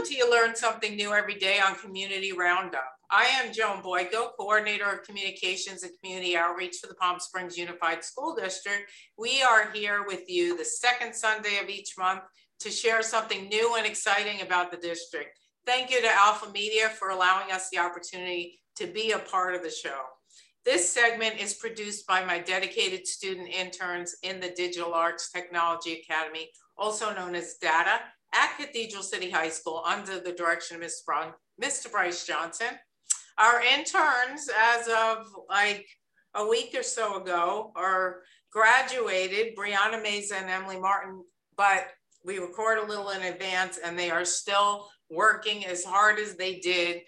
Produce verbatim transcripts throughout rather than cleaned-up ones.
Welcome to You Learn Something New Every Day on Community Roundup. I am Joan Boyko, Coordinator of Communications and Community Outreach for the Palm Springs Unified School District. We are here with you the second Sunday of each month to share something new and exciting about the district. Thank you to Alpha Media for allowing us the opportunity to be a part of the show. This segment is produced by my dedicated student interns in the Digital Arts Technology Academy, also known as DATA, at Cathedral City High School under the direction of Mister Bryce Johnson. Our interns, as of like a week or so ago, are graduated, Brianna Meza and Emily Martin, but we record a little in advance and they are still working as hard as they did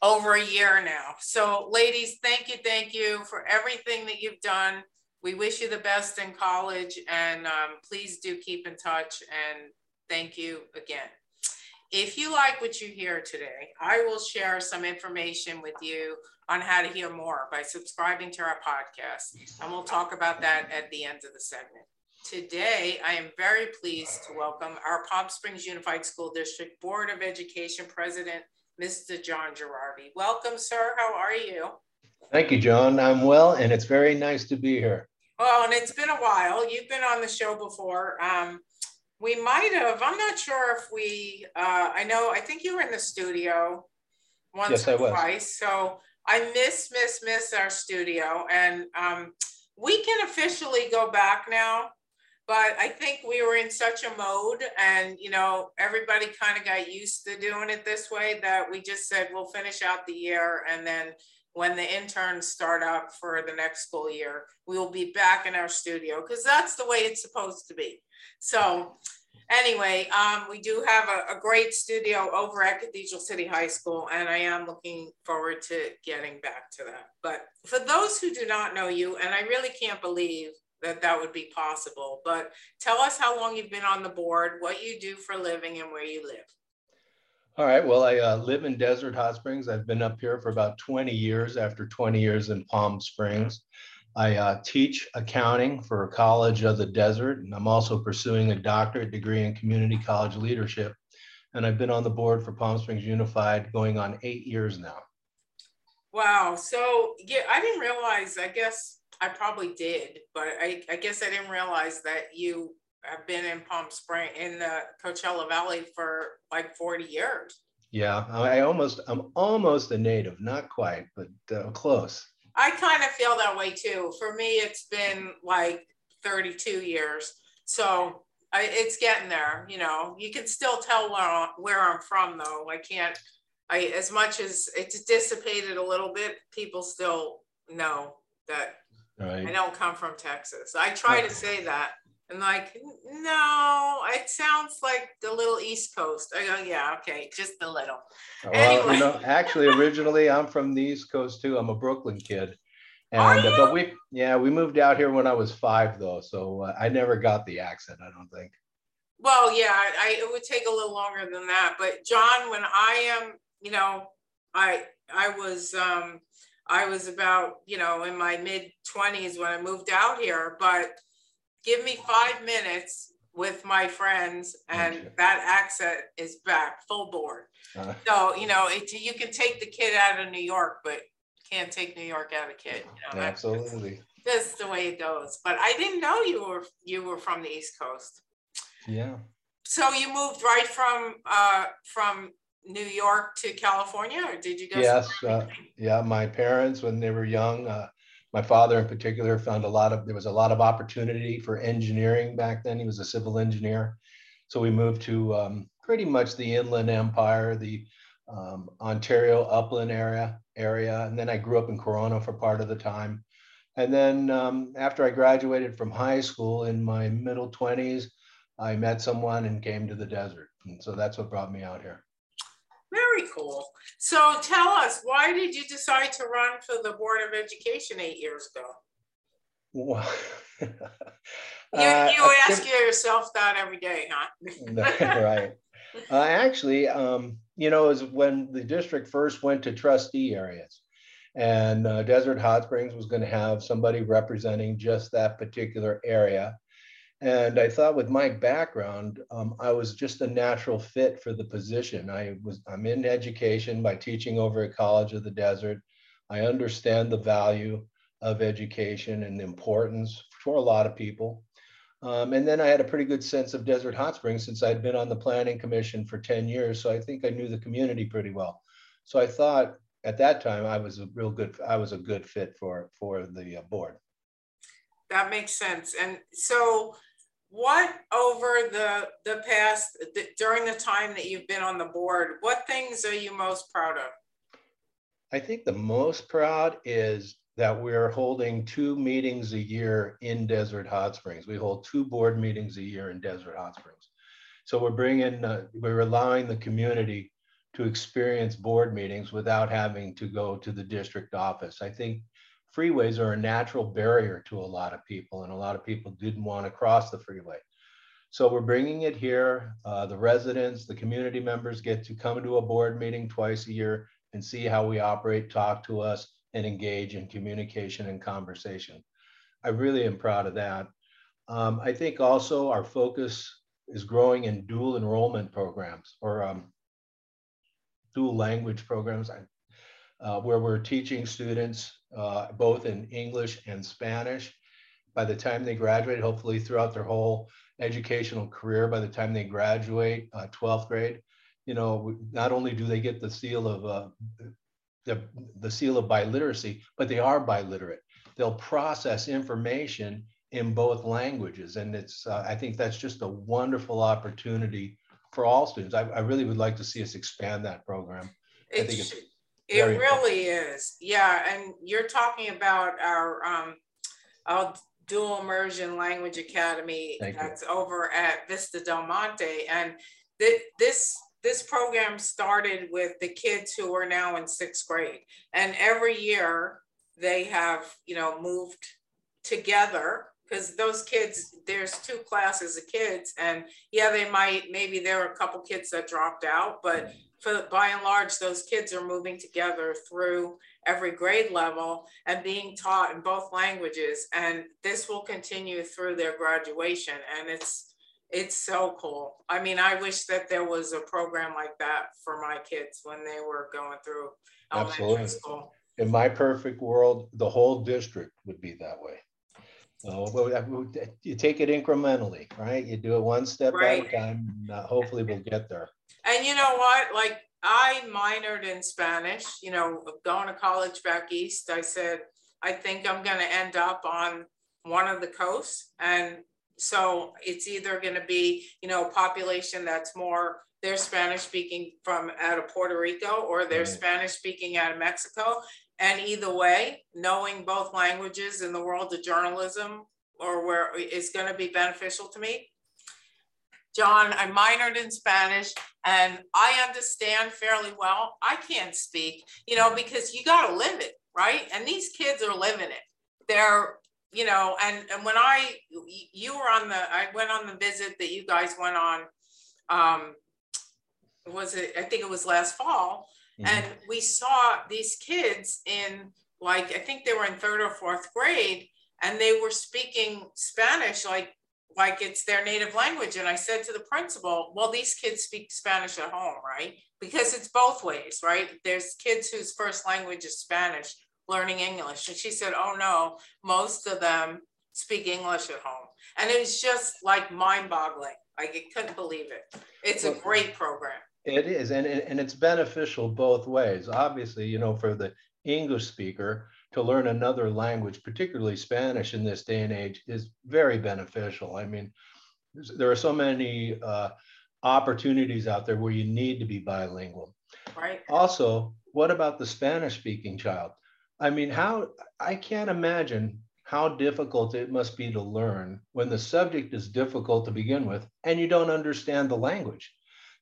over a year now. So ladies, thank you, thank you for everything that you've done. We wish you the best in college and um, please do keep in touch, and thank you again. If you like what you hear today, I will share some information with you on how to hear more by subscribing to our podcast, and we'll talk about that at the end of the segment. Today, I am very pleased to welcome our Palm Springs Unified School District Board of Education President, Mister John Girardi. Welcome, sir. How are you? Thank you, John. I'm well, and it's very nice to be here. Well, and it's been a while. You've been on the show before. Um, We might have, I'm not sure if we, uh, I know, I think you were in the studio once yes, or I twice. Was. So I miss, miss, miss our studio. And um, we can officially go back now, but I think we were in such a mode and, you know, everybody kind of got used to doing it this way that we just said, we'll finish out the year. And then when the interns start up for the next school year, we will be back in our studio because that's the way it's supposed to be. So anyway, um, we do have a, a great studio over at Cathedral City High School, and I am looking forward to getting back to that. But for those who do not know you, and I really can't believe that that would be possible, but tell us how long you've been on the board, what you do for a living, and where you live. All right, well, I uh, live in Desert Hot Springs. I've been up here for about twenty years, after twenty years in Palm Springs. I uh, teach accounting for College of the Desert, and I'm also pursuing a doctorate degree in community college leadership. And I've been on the board for Palm Springs Unified going on eight years now. Wow. So yeah, I didn't realize, I guess I probably did, but I, I guess I didn't realize that you have been in Palm Springs, in the Coachella Valley for like forty years. Yeah, I almost, I'm almost a native, not quite, but uh, close. I kind of feel that way too. For me, it's been like thirty-two years. So I, it's getting there, you know. You can still tell where I'm, where I'm from though. I can't, I as much as it's dissipated a little bit, people still know that right. I don't come from Texas. I try to say that and like, no, it sounds like the little East Coast. I go, yeah, okay, just a little. Well, anyway. You know, actually, originally, I'm from the East Coast too. I'm a Brooklyn kid, and Are you? but we, yeah, we moved out here when I was five, though, so uh, I never got the accent. I don't think. Well, yeah, I, it would take a little longer than that. But John, when I am, you know, I I was um, I was about, you know, in my mid twenties when I moved out here, but. Give me five minutes with my friends and that accent is back full board. Uh, so, you know, it, you can take the kid out of New York, but can't take New York out of the kid. You know, absolutely. That's, that's the way it goes. But I didn't know you were, you were from the East Coast. Yeah. So you moved right from, uh, from New York to California, or did you go? Yes. Uh, yeah. My parents, when they were young, uh, my father in particular found a lot of, there was a lot of opportunity for engineering back then. He was a civil engineer. So we moved to um, pretty much the Inland Empire, the um, Ontario Upland area, area. And then I grew up in Corona for part of the time. And then um, after I graduated from high school in my middle twenties, I met someone and came to the desert. And so that's what brought me out here. Very cool. So tell us, why did you decide to run for the Board of Education eight years ago? Well, you uh, you ask think, yourself that every day, huh? Right. Uh, actually, um, you know, is when the district first went to trustee areas, and uh, Desert Hot Springs was going to have somebody representing just that particular area. And I thought with my background, um, I was just a natural fit for the position. I was, I'm in education by teaching over at College of the Desert. I understand the value of education and the importance for a lot of people. Um, and then I had a pretty good sense of Desert Hot Springs since I'd been on the planning commission for ten years. So I think I knew the community pretty well. So I thought at that time I was a real good, I was a good fit for, for the board. That makes sense. And so what over the, the past, the, during the time that you've been on the board, what things are you most proud of? I think the most proud is that we're holding two meetings a year in Desert Hot Springs. We hold two board meetings a year in Desert Hot Springs. So we're bringing, uh, we're allowing the community to experience board meetings without having to go to the district office. I think freeways are a natural barrier to a lot of people, and a lot of people didn't want to cross the freeway. So we're bringing it here. Uh, the residents, the community members get to come to a board meeting twice a year and see how we operate, talk to us, and engage in communication and conversation. I really am proud of that. Um, I think also our focus is growing in dual enrollment programs or um, dual language programs. I, Uh, where we're teaching students uh, both in English and Spanish. By the time they graduate, hopefully throughout their whole educational career, by the time they graduate uh, twelfth grade, you know, not only do they get the seal of uh, the, the seal of biliteracy, but they are biliterate. They'll process information in both languages, and it's uh, I think that's just a wonderful opportunity for all students. I, I really would like to see us expand that program. I think it's It really is, yeah. And you're talking about our, um, our Dual Immersion Language Academy that's over at Vista Del Monte. And th this, this program started with the kids who are now in sixth grade. And every year they have, you know, moved together because those kids, there's two classes of kids. And yeah, they might, maybe there were a couple kids that dropped out, but right. For, by and large, those kids are moving together through every grade level and being taught in both languages. And this will continue through their graduation. And it's, it's so cool. I mean, I wish that there was a program like that for my kids when they were going through elementary school. In my perfect world, the whole district would be that way. So you take it incrementally, right? You do it one step right. at a time. Uh, hopefully we'll get there. And you know what, like I minored in Spanish, you know, going to college back east, I said, I think I'm going to end up on one of the coasts. And so it's either going to be, you know, a population that's more, they're Spanish speaking from out of Puerto Rico, or they're right. Spanish speaking out of Mexico. And either way, knowing both languages in the world of journalism or where is going to be beneficial to me. John, I minored in Spanish and I understand fairly well. I can't speak, you know, because you got to live it, right? And these kids are living it. They're, you know, and, and when I, you were on the, I went on the visit that you guys went on, um, was it, I think it was last fall. And we saw these kids in like, I think they were in third or fourth grade and they were speaking Spanish like, like it's their native language. And I said to the principal, well, these kids speak Spanish at home, right? Because it's both ways, right? There's kids whose first language is Spanish learning English. And she said, oh no, most of them speak English at home. And it was just like mind boggling. Like I couldn't believe it. It's a great program. It is, and, and it's beneficial both ways. Obviously, you know, for the English speaker to learn another language, particularly Spanish in this day and age, is very beneficial. I mean, there are so many uh, opportunities out there where you need to be bilingual. Right. Also, what about the Spanish speaking child? I mean, how, I can't imagine how difficult it must be to learn when the subject is difficult to begin with and you don't understand the language.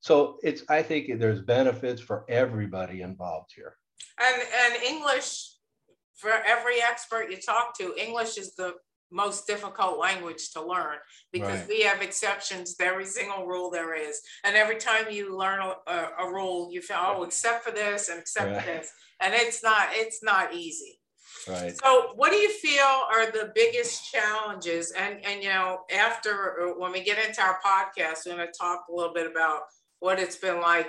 So it's, I think there's benefits for everybody involved here. And, and English, for every expert you talk to, English is the most difficult language to learn because right. we have exceptions to every single rule there is. And every time you learn a, a, a rule, you feel, oh, except for this and except right. for this. And it's not, it's not easy. Right. So what do you feel are the biggest challenges? And, and, you know, after, when we get into our podcast, we're going to talk a little bit about what it's been like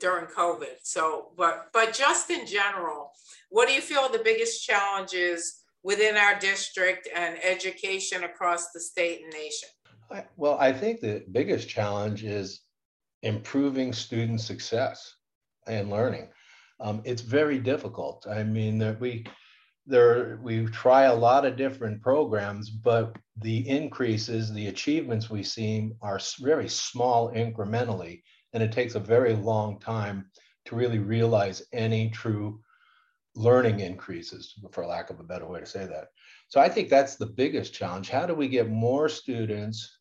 during COVID. So, but, but just in general, what do you feel are the biggest challenges within our district and education across the state and nation? I, well, I think the biggest challenge is improving student success and learning. Um, it's very difficult. I mean, there, we there we try a lot of different programs, but the increases, the achievements we see are very small incrementally, and it takes a very long time to really realize any true learning increases, for lack of a better way to say that. So I think that's the biggest challenge. How do we get more students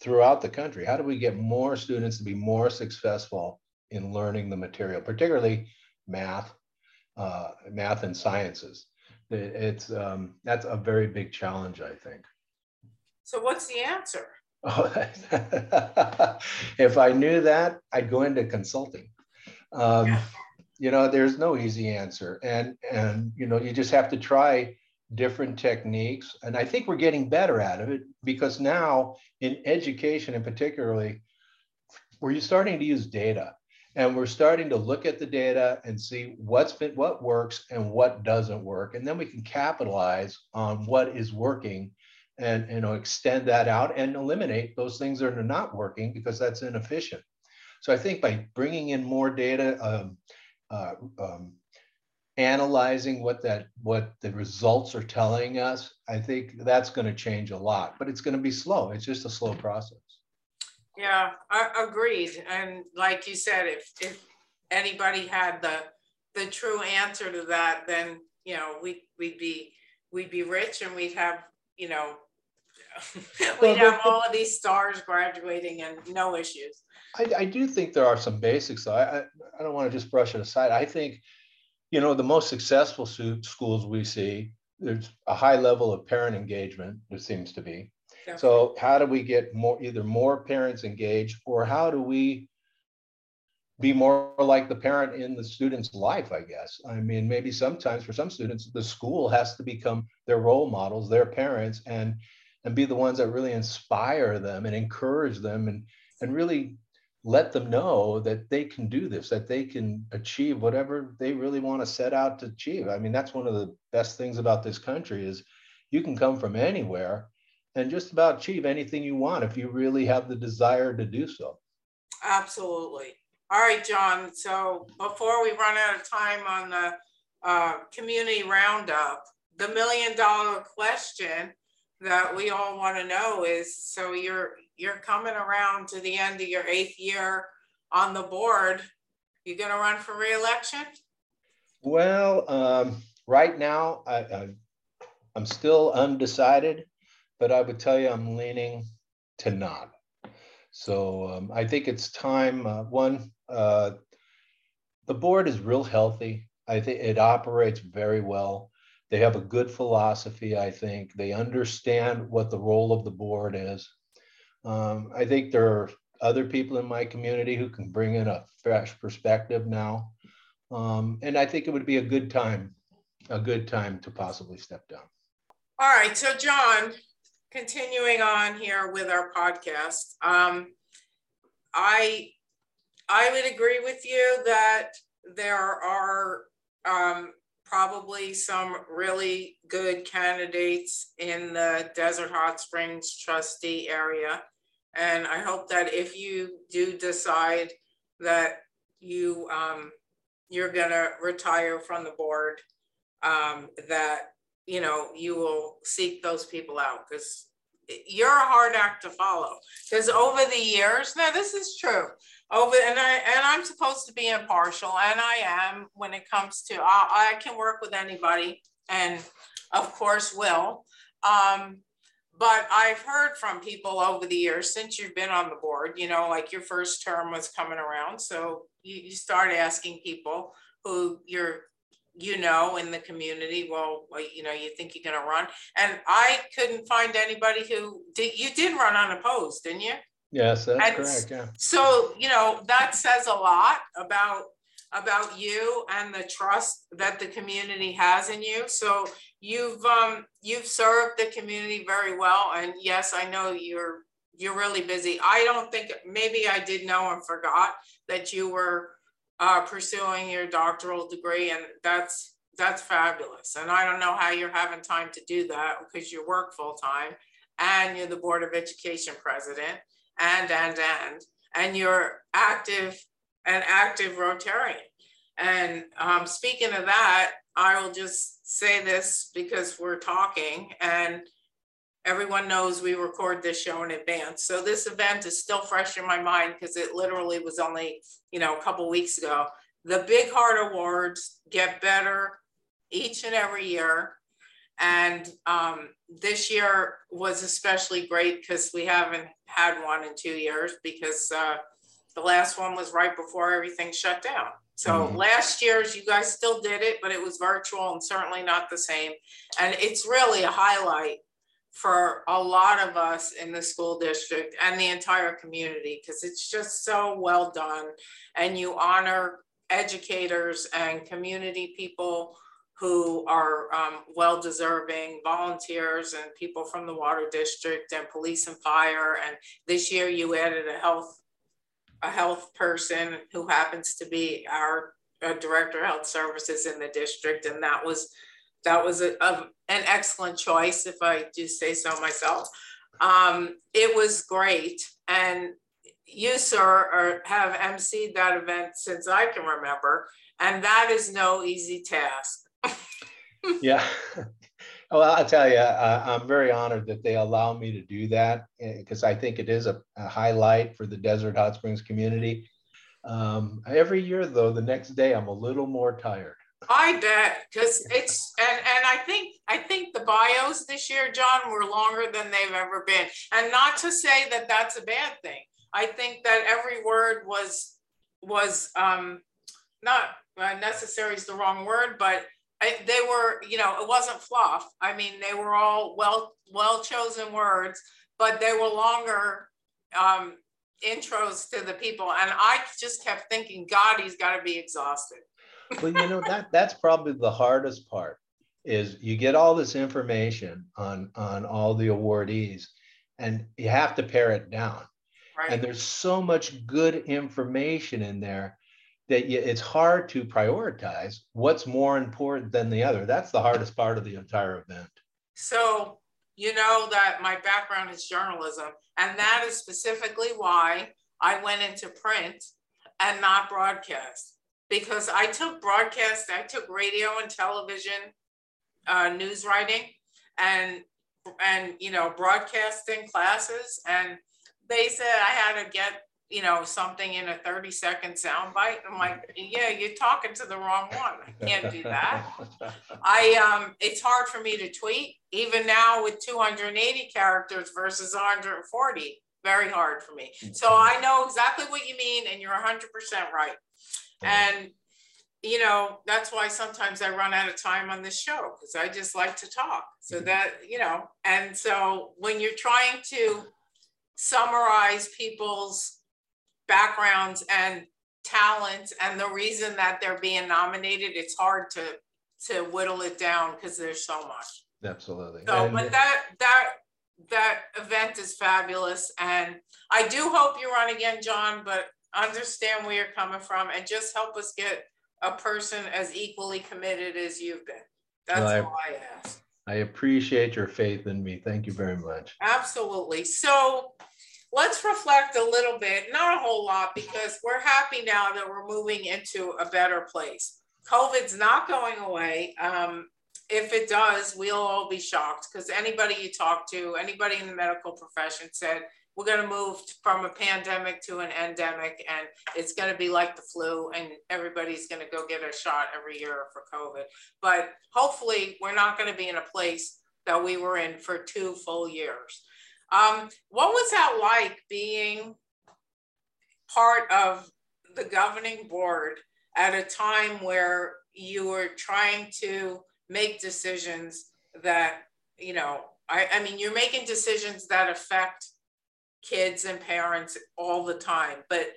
throughout the country? How do we get more students to be more successful in learning the material, particularly math, uh, math and sciences? It's, um, that's a very big challenge, I think. So what's the answer? Oh, if I knew that, I'd go into consulting. Um, yeah. You know, there's no easy answer. And, and, you know, you just have to try different techniques. And I think we're getting better at it, because now in education in particularly, we're starting to use data, and we're starting to look at the data and see what's been, what works and what doesn't work. And then we can capitalize on what is working and, you know, extend that out and eliminate those things that are not working, because that's inefficient. So I think by bringing in more data, um, uh, um, analyzing what that what the results are telling us, I think that's going to change a lot, but it's going to be slow. It's just a slow process. Yeah, I, agreed. And like you said, if if anybody had the the true answer to that, then you know we we'd be we'd be rich, and we'd have you know we'd have all of these stars graduating and no issues. I, I do think there are some basics, though. I I don't want to just brush it aside. I think, you know, the most successful schools we see, there's a high level of parent engagement, there seems to be. Yeah. So how do we get more, either more parents engaged, or how do we be more like the parent in the student's life, I guess? I mean, maybe sometimes for some students, the school has to become their role models, their parents, and and be the ones that really inspire them and encourage them, and, and really let them know that they can do this, that they can achieve whatever they really want to set out to achieve. I mean, that's one of the best things about this country is you can come from anywhere and just about achieve anything you want if you really have the desire to do so. Absolutely. All right, John. So before we run out of time on the uh, community roundup, the million dollar question that we all want to know is, so you're you're coming around to the end of your eighth year on the board. You going to run for re-election? Well, um, right now, I, I, I'm still undecided, but I would tell you I'm leaning to not. So um, I think it's time, uh, one, uh, the board is real healthy. I think it operates very well. They have a good philosophy, I think. They understand what the role of the board is. Um, I think there are other people in my community who can bring in a fresh perspective now. Um, and I think it would be a good time, a good time to possibly step down. All right. So, John, continuing on here with our podcast, um, I, I would agree with you that there are um, probably some really good candidates in the Desert Hot Springs trustee area. And I hope that if you do decide that you, um, you're going to retire from the board, um, that, you know, you will seek those people out, because you're a hard act to follow. Because over the years, now this is true, over and, I, and I'm supposed to be impartial, and I am when it comes to, I, I can work with anybody, and of course will. Um, But I've heard from people over the years since you've been on the board, you know, like your first term was coming around. So you, you start asking people who you're, you know, in the community, well, you know, you think you're going to run. And I couldn't find anybody who did. You did run unopposed, didn't you? Yes, that's and correct. Yeah. So, you know, that says a lot about about you and the trust that the community has in you. So you've um, you've served the community very well. And yes, I know you're you're really busy. I don't think, maybe I did know and forgot that you were uh, pursuing your doctoral degree, and that's that's fabulous. And I don't know how you're having time to do that because you work full time and you're the Board of Education president and and and and you're active. An active Rotarian. And um, speaking of that, I will just say this because we're talking and everyone knows we record this show in advance. So this event is still fresh in my mind because it literally was only, you know, a couple weeks ago. The Big Heart Awards get better each and every year. And um, this year was especially great because we haven't had one in two years because uh, the last one was right before everything shut down. So mm-hmm. last year's, you guys still did it, but it was virtual and certainly not the same. And it's really a highlight for a lot of us in the school district and the entire community, because it's just so well done. And you honor educators and community people who are um, well-deserving, volunteers and people from the water district and police and fire. And this year you added a health a health person who happens to be our uh, director of health services in the district. And that was, that was a, a, an excellent choice, if I do say so myself. Um, it was great. And you, sir, are, have emceed that event since I can remember. And that is no easy task. Yeah. Well, I'll tell you, uh, I'm very honored that they allow me to do that, because I think it is a, a highlight for the Desert Hot Springs community. Um, every year, though, the next day I'm a little more tired. I bet, because it's and and I think I think the bios this year, John, were longer than they've ever been, and not to say that that's a bad thing. I think that every word was was um, not uh, necessary is the wrong word, but. I, they were, you know, it wasn't fluff. I mean, they were all well, well-chosen words, but they were longer um, intros to the people. And I just kept thinking, God, he's got to be exhausted. Well, you know, that that's probably the hardest part is you get all this information on, on all the awardees and you have to pare it down. Right. And there's so much good information in there that it's hard to prioritize what's more important than the other. That's the hardest part of the entire event. So, you know that my background is journalism, and that is specifically why I went into print and not broadcast, because I took broadcast, I took radio and television, uh, news writing and, and, you know, broadcasting classes. And they said I had to get, you know, something in a thirty second soundbite. I'm like, yeah, you're talking to the wrong one. I can't do that. I, um, it's hard for me to tweet, even now with two hundred eighty characters versus one hundred forty, very hard for me. So I know exactly what you mean, and you're one hundred percent right. And, you know, that's why sometimes I run out of time on this show, because I just like to talk. So that, you know, and so when you're trying to summarize people's backgrounds and talents and the reason that they're being nominated, it's hard to to whittle it down because there's so much. Absolutely. So, and but that that that event is fabulous, and I do hope you run again, John, but understand where you're coming from and just help us get a person as equally committed as you've been. That's well, all I, I ask. I appreciate your faith in me. Thank you very much. Absolutely. So let's reflect a little bit, not a whole lot, because we're happy now that we're moving into a better place. COVID's not going away. Um, if it does, we'll all be shocked, because anybody you talk to, anybody in the medical profession said, we're going to move from a pandemic to an endemic, and it's going to be like the flu, and everybody's going to go get a shot every year for COVID. But hopefully we're not going to be in a place that we were in for two full years. Um, what was that like, being part of the governing board at a time where you were trying to make decisions that, you know, I, I mean, you're making decisions that affect kids and parents all the time, but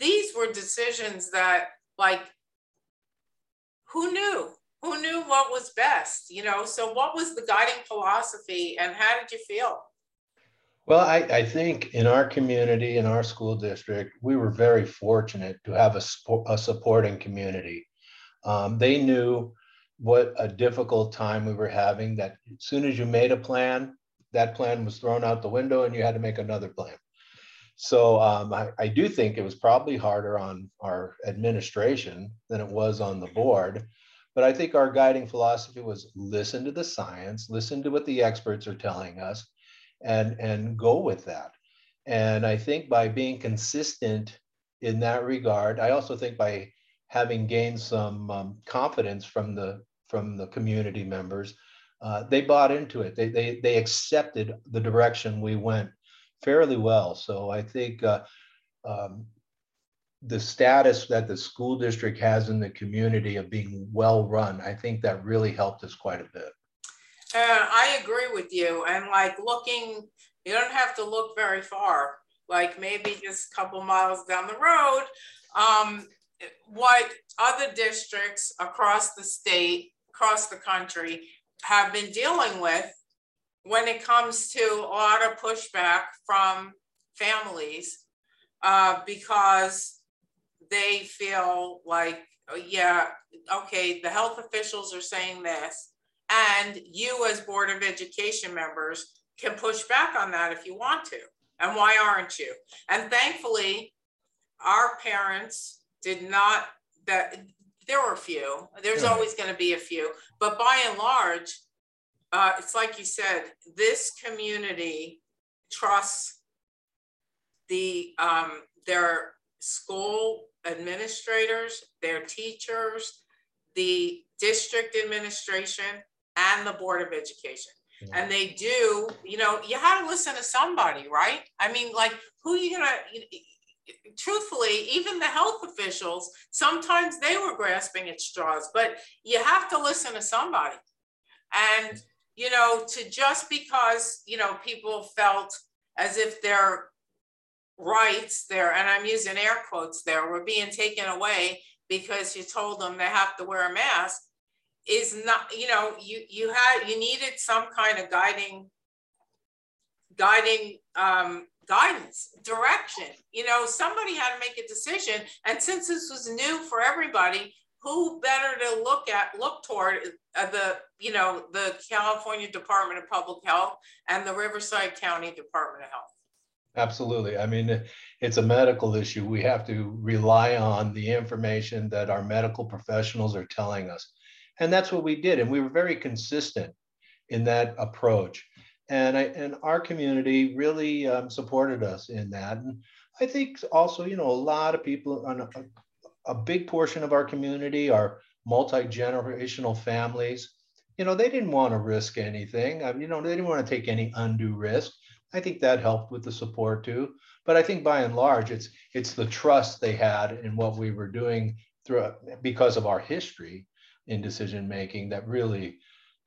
these were decisions that, like, who knew? Who knew what was best, you know? So what was the guiding philosophy and how did you feel? Well, I, I think in our community, in our school district, we were very fortunate to have a, support, a supporting community. Um, they knew what a difficult time we were having, that as soon as you made a plan, that plan was thrown out the window and you had to make another plan. So um, I, I do think it was probably harder on our administration than it was on the board. But I think our guiding philosophy was listen to the science, listen to what the experts are telling us, and, and go with that. And I think by being consistent in that regard, I also think by having gained some um, confidence from the, from the community members, uh, they bought into it. They, they, they accepted the direction we went fairly well. So I think uh, um, the status that the school district has in the community of being well run, I think that really helped us quite a bit. Uh, I agree with you. And like looking, you don't have to look very far, like maybe just a couple miles down the road, um, what other districts across the state, across the country have been dealing with when it comes to a lot of pushback from families uh, because they feel like, yeah, okay, the health officials are saying this, and you as Board of Education members can push back on that if you want to. And why aren't you? And thankfully, our parents did not, that there were a few, there's always going to be a few, but by and large, uh, it's like you said, this community trusts the um, their school administrators, their teachers, the district administration, and the Board of Education. Yeah. And they do, you know, you had to listen to somebody, right? I mean, like, who are you gonna, truthfully, even the health officials, sometimes they were grasping at straws, but you have to listen to somebody. And, you know, to just because, you know, people felt as if their rights there, and I'm using air quotes there, were being taken away because you told them they have to wear a mask, is not, you know, you you had you needed some kind of guiding guiding um guidance, direction. You know, somebody had to make a decision, and since this was new for everybody, who better to look at look toward the, you know, the California Department of Public Health and the Riverside County Department of Health. Absolutely. I mean, it's a medical issue. We have to rely on the information that our medical professionals are telling us. And that's what we did. And we were very consistent in that approach. And, I, and our community really um, supported us in that. And I think also, you know, a lot of people, on a, a big portion of our community are multi-generational families. You know, they didn't want to risk anything. I mean, you know, they didn't want to take any undue risk. I think that helped with the support too. But I think by and large, it's it's the trust they had in what we were doing through, because of our history in decision-making, that really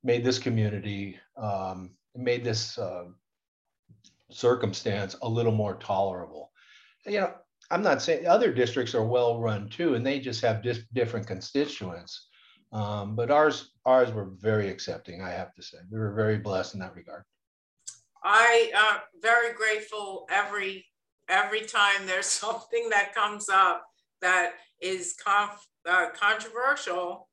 made this community, um, made this uh, circumstance a little more tolerable. You know, I'm not saying other districts are well-run too, and they just have dis- different constituents. Um, but ours, ours were very accepting, I have to say. We were very blessed in that regard. I am uh, very grateful every every time there's something that comes up that is conf, uh, controversial,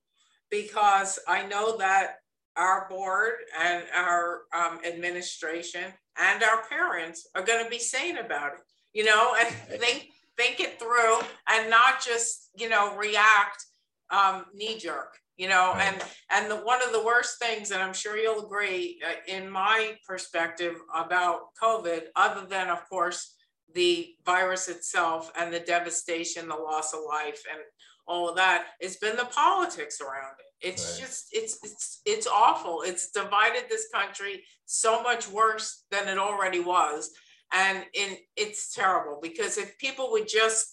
because I know that our board and our um, administration and our parents are going to be sane about it, you know, and think think it through and not just, you know, react um, knee jerk. You know, and and the, one of the worst things, and I'm sure you'll agree, uh, in my perspective about COVID, other than, of course, the virus itself and the devastation, the loss of life and all of that, it's been the politics around it. It's right. just, it's, it's, it's awful. It's divided this country so much worse than it already was. And in, it's terrible, because if people would just,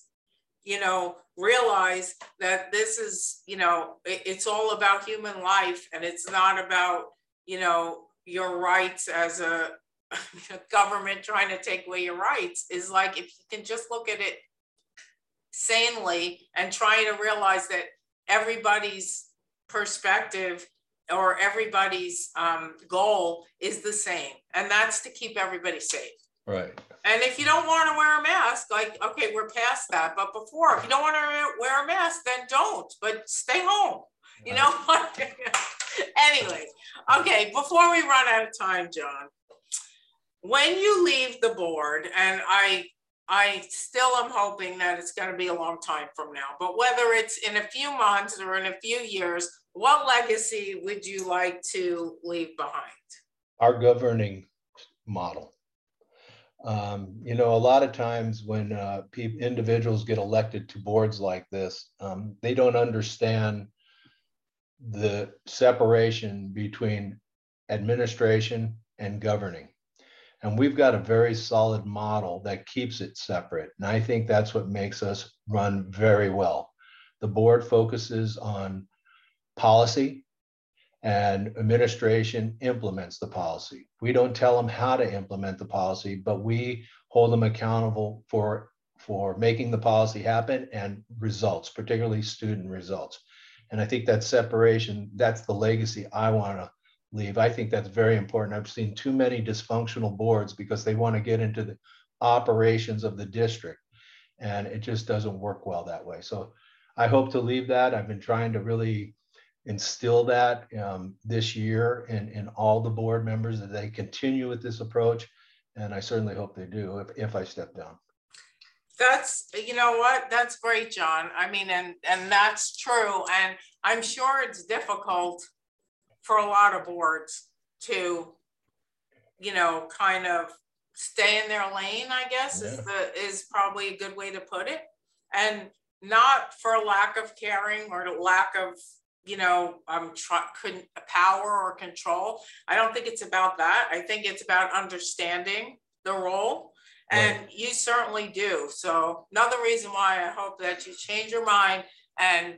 you know, realize that this is, you know, it's all about human life, and it's not about, you know, your rights as a government trying to take away your rights. Is like, if you can just look at it sanely and try to realize that everybody's perspective or everybody's um, goal is the same, and that's to keep everybody safe. Right. And if you don't want to wear a mask, like, okay, we're past that. But before, if you don't want to wear a mask, then don't, but stay home. You know what? Anyway, okay, before we run out of time, John, when you leave the board, and I, I still am hoping that it's going to be a long time from now, but whether it's in a few months or in a few years, what legacy would you like to leave behind? Our governing model. Um, you know, a lot of times when uh, individuals get elected to boards like this, um, they don't understand the separation between administration and governing. And we've got a very solid model that keeps it separate. And I think that's what makes us run very well. The board focuses on policy and administration implements the policy. We don't tell them how to implement the policy, but we hold them accountable for, for making the policy happen and results, particularly student results. And I think that separation, that's the legacy I want to leave. I think that's very important. I've seen too many dysfunctional boards because they want to get into the operations of the district, and it just doesn't work well that way. So I hope to leave that. I've been trying to really instill that um, this year in, in all the board members, that they continue with this approach, and I certainly hope they do if, if I step down. That's, you know what, that's great, John. I mean, and, and that's true. And I'm sure it's difficult for a lot of boards to, you know, kind of stay in their lane, I guess, yeah. is, the, is probably a good way to put it. And not for lack of caring or lack of, you know, um, couldn't power or control. I don't think it's about that. I think it's about understanding the role. And right. You certainly do. So another reason why I hope that you change your mind and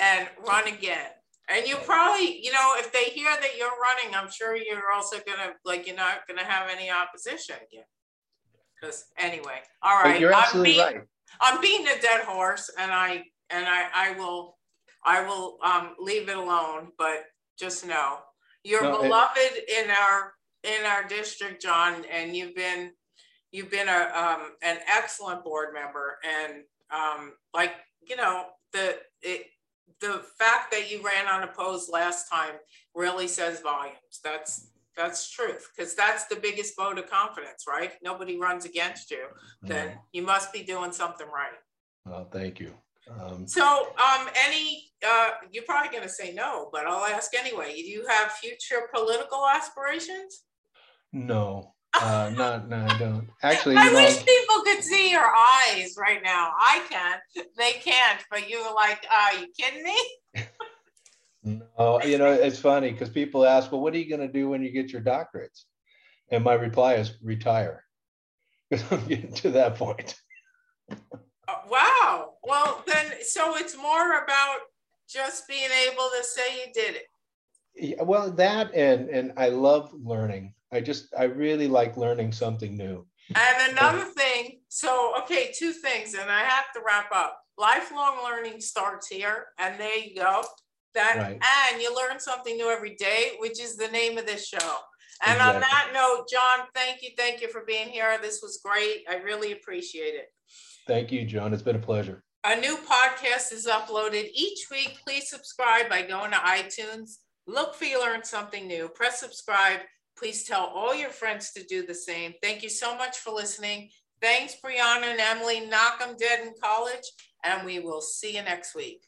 and run again. And you probably, you know, if they hear that you're running, I'm sure you're also gonna, like, you're not gonna have any opposition again. Because anyway, all right. But you're absolutely I'm beating, right. I'm beating a dead horse, and I and I I will I will um, leave it alone. But just know you're no, beloved it, in our in our district, John, and you've been. You've been a, um, an excellent board member, and um, like, you know, the, it, the fact that you ran unopposed last time really says volumes. That's, that's truth, because that's the biggest vote of confidence, right? Nobody runs against you, then mm-hmm. you must be doing something right. Well, thank you. Um, so um, any, uh, you're probably going to say no, but I'll ask anyway. Do you have future political aspirations? No. Uh, no, no, I don't. Actually, I wish people could see your eyes right now. I can. They can't. But you were like, "Are you kidding me?" No, you know, it's funny because people ask, "Well, what are you going to do when you get your doctorates?" And my reply is, "Retire," because I'm getting to that point. Wow. Well, then, so it's more about just being able to say you did it. Yeah, well, that and and I love learning. I just, I really like learning something new. And another thing, so, okay, two things, and I have to wrap up. Lifelong learning starts here, and there you go. That, right. And you learn something new every day, which is the name of this show. And exactly. On that note, John, thank you. Thank you for being here. This was great. I really appreciate it. Thank you, John. It's been a pleasure. A new podcast is uploaded each week. Please subscribe by going to iTunes. Look for You Learn Something New. Press subscribe. Please tell all your friends to do the same. Thank you so much for listening. Thanks, Brianna and Emily. Knock 'em dead in college, and we will see you next week.